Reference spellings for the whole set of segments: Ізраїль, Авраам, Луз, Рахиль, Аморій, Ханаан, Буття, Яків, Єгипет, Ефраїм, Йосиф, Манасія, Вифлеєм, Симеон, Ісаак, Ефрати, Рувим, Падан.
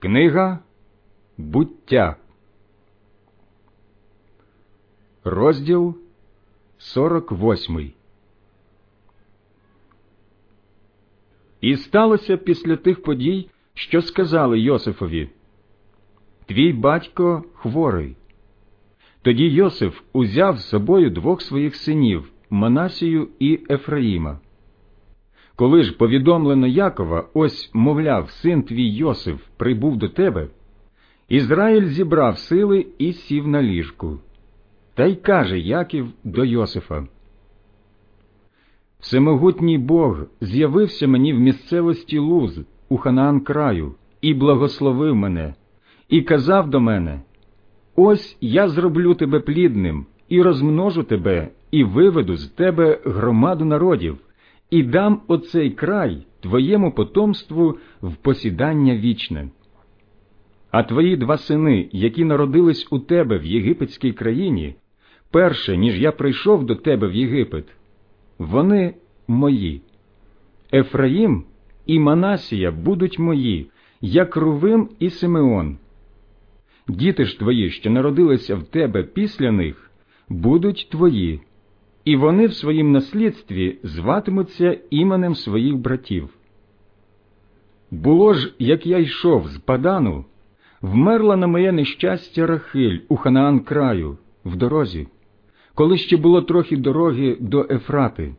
Книга Буття, розділ 48. І сталося після тих подій, що сказали Йосифові: «Твій батько хворий». Тоді Йосиф узяв з собою двох своїх синів, Манасію і Ефраїма. Коли ж повідомлено Якова: «Ось, мовляв, син твій Йосиф прибув до тебе», Ізраїль зібрав сили і сів на ліжку. Та й каже Яків до Йосифа: «Всемогутній Бог з'явився мені в місцевості Луз, у Ханаан краю, і благословив мене, і казав до мене: ось я зроблю тебе плідним, і розмножу тебе, і виведу з тебе громаду народів, і дам оцей край твоєму потомству в посідання вічне. А твої два сини, які народились у тебе в єгипетській країні, перше, ніж я прийшов до тебе в Єгипет, вони мої. Ефраїм і Манасія будуть мої, як Рувим і Симеон. Діти ж твої, що народилися в тебе після них, будуть твої, і вони в своїм наслідстві зватимуться іменем своїх братів. Було ж, як я йшов з Падану, вмерла на моє нещастя Рахиль у Ханаан краю, в дорозі, коли ще було трохи дороги до Ефрати.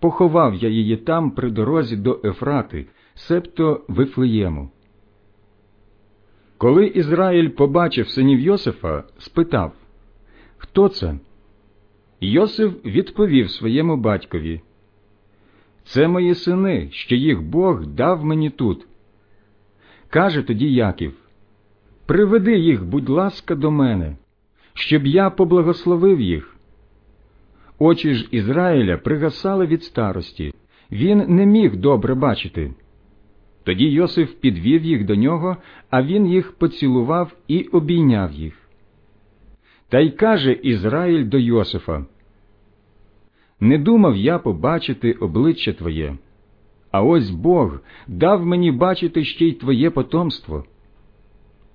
Поховав я її там при дорозі до Ефрати, себто Вифлеєму». Коли Ізраїль побачив синів Йосифа, спитав: «Хто це?» Йосиф відповів своєму батькові: «Це мої сини, що їх Бог дав мені тут». Каже тоді Яків: «Приведи їх, будь ласка, до мене, щоб я поблагословив їх». Очі ж Ізраїля пригасали від старості, він не міг добре бачити. Тоді Йосиф підвів їх до нього, а він їх поцілував і обійняв їх. Та й каже Ізраїль до Йосифа: «Не думав я побачити обличчя твоє, а ось Бог дав мені бачити ще й твоє потомство».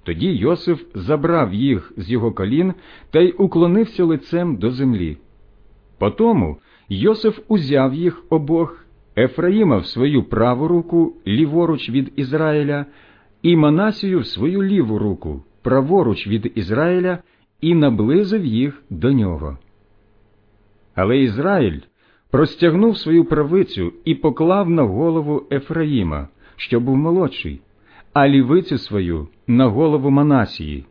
Тоді Йосиф забрав їх з його колін та й уклонився лицем до землі. Потому Йосиф узяв їх обох, Ефраїма в свою праву руку, ліворуч від Ізраїля, і Манасію в свою ліву руку, праворуч від Ізраїля, і наблизив їх до нього. Але Ізраїль простягнув свою правицю і поклав на голову Ефраїма, що був молодший, а лівицю свою на голову Манасії.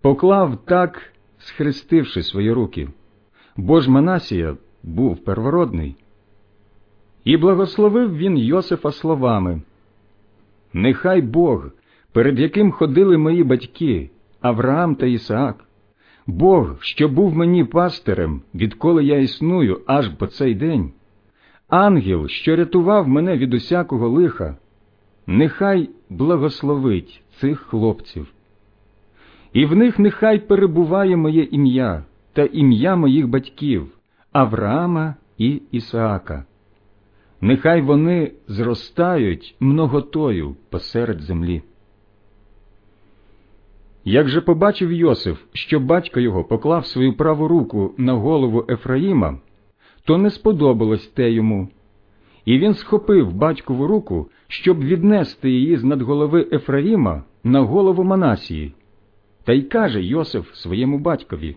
Поклав так, схрестивши свої руки, бо ж Манасія був первородний. І благословив він Йосифа словами: «Нехай Бог, перед яким ходили мої батьки, Авраам та Ісаак, Бог, що був мені пастирем, відколи я існую аж по цей день, ангел, що рятував мене від усякого лиха, нехай благословить цих хлопців. І в них нехай перебуває моє ім'я та ім'я моїх батьків, Авраама і Ісаака. Нехай вони зростають многотою посеред землі». Як же побачив Йосиф, що батько його поклав свою праву руку на голову Ефраїма, то не сподобалось те йому. І він схопив батькову руку, щоб віднести її з над голови Ефраїма на голову Манасії. Та й каже Йосиф своєму батькові: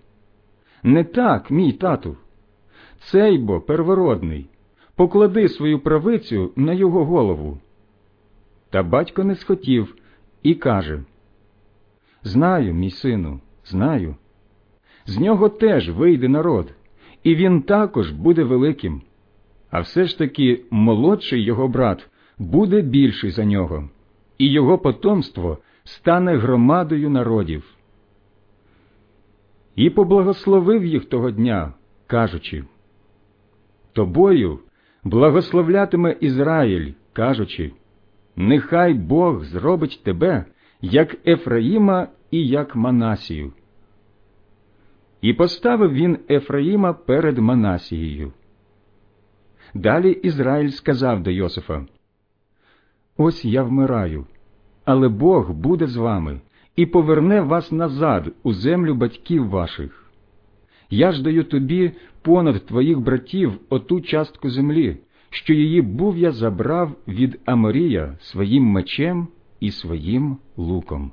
«Не так, мій тату. Цей бо первородний. Поклади свою правицю на його голову». Та батько не схотів і каже: «Знаю, мій сину, знаю. З нього теж вийде народ, і він також буде великим. А все ж таки молодший його брат буде більший за нього, і його потомство стане громадою народів». І поблагословив їх того дня, кажучи: «Тобою благословлятиме Ізраїль, кажучи: нехай Бог зробить тебе, як Ефраїма і як Манасію». І поставив він Ефраїма перед Манасією. Далі Ізраїль сказав до Йосифа: «Ось я вмираю, але Бог буде з вами і поверне вас назад у землю батьків ваших. Я ж даю тобі понад твоїх братів оту частку землі, що її був я забрав від Аморія своїм мечем і своїм луком».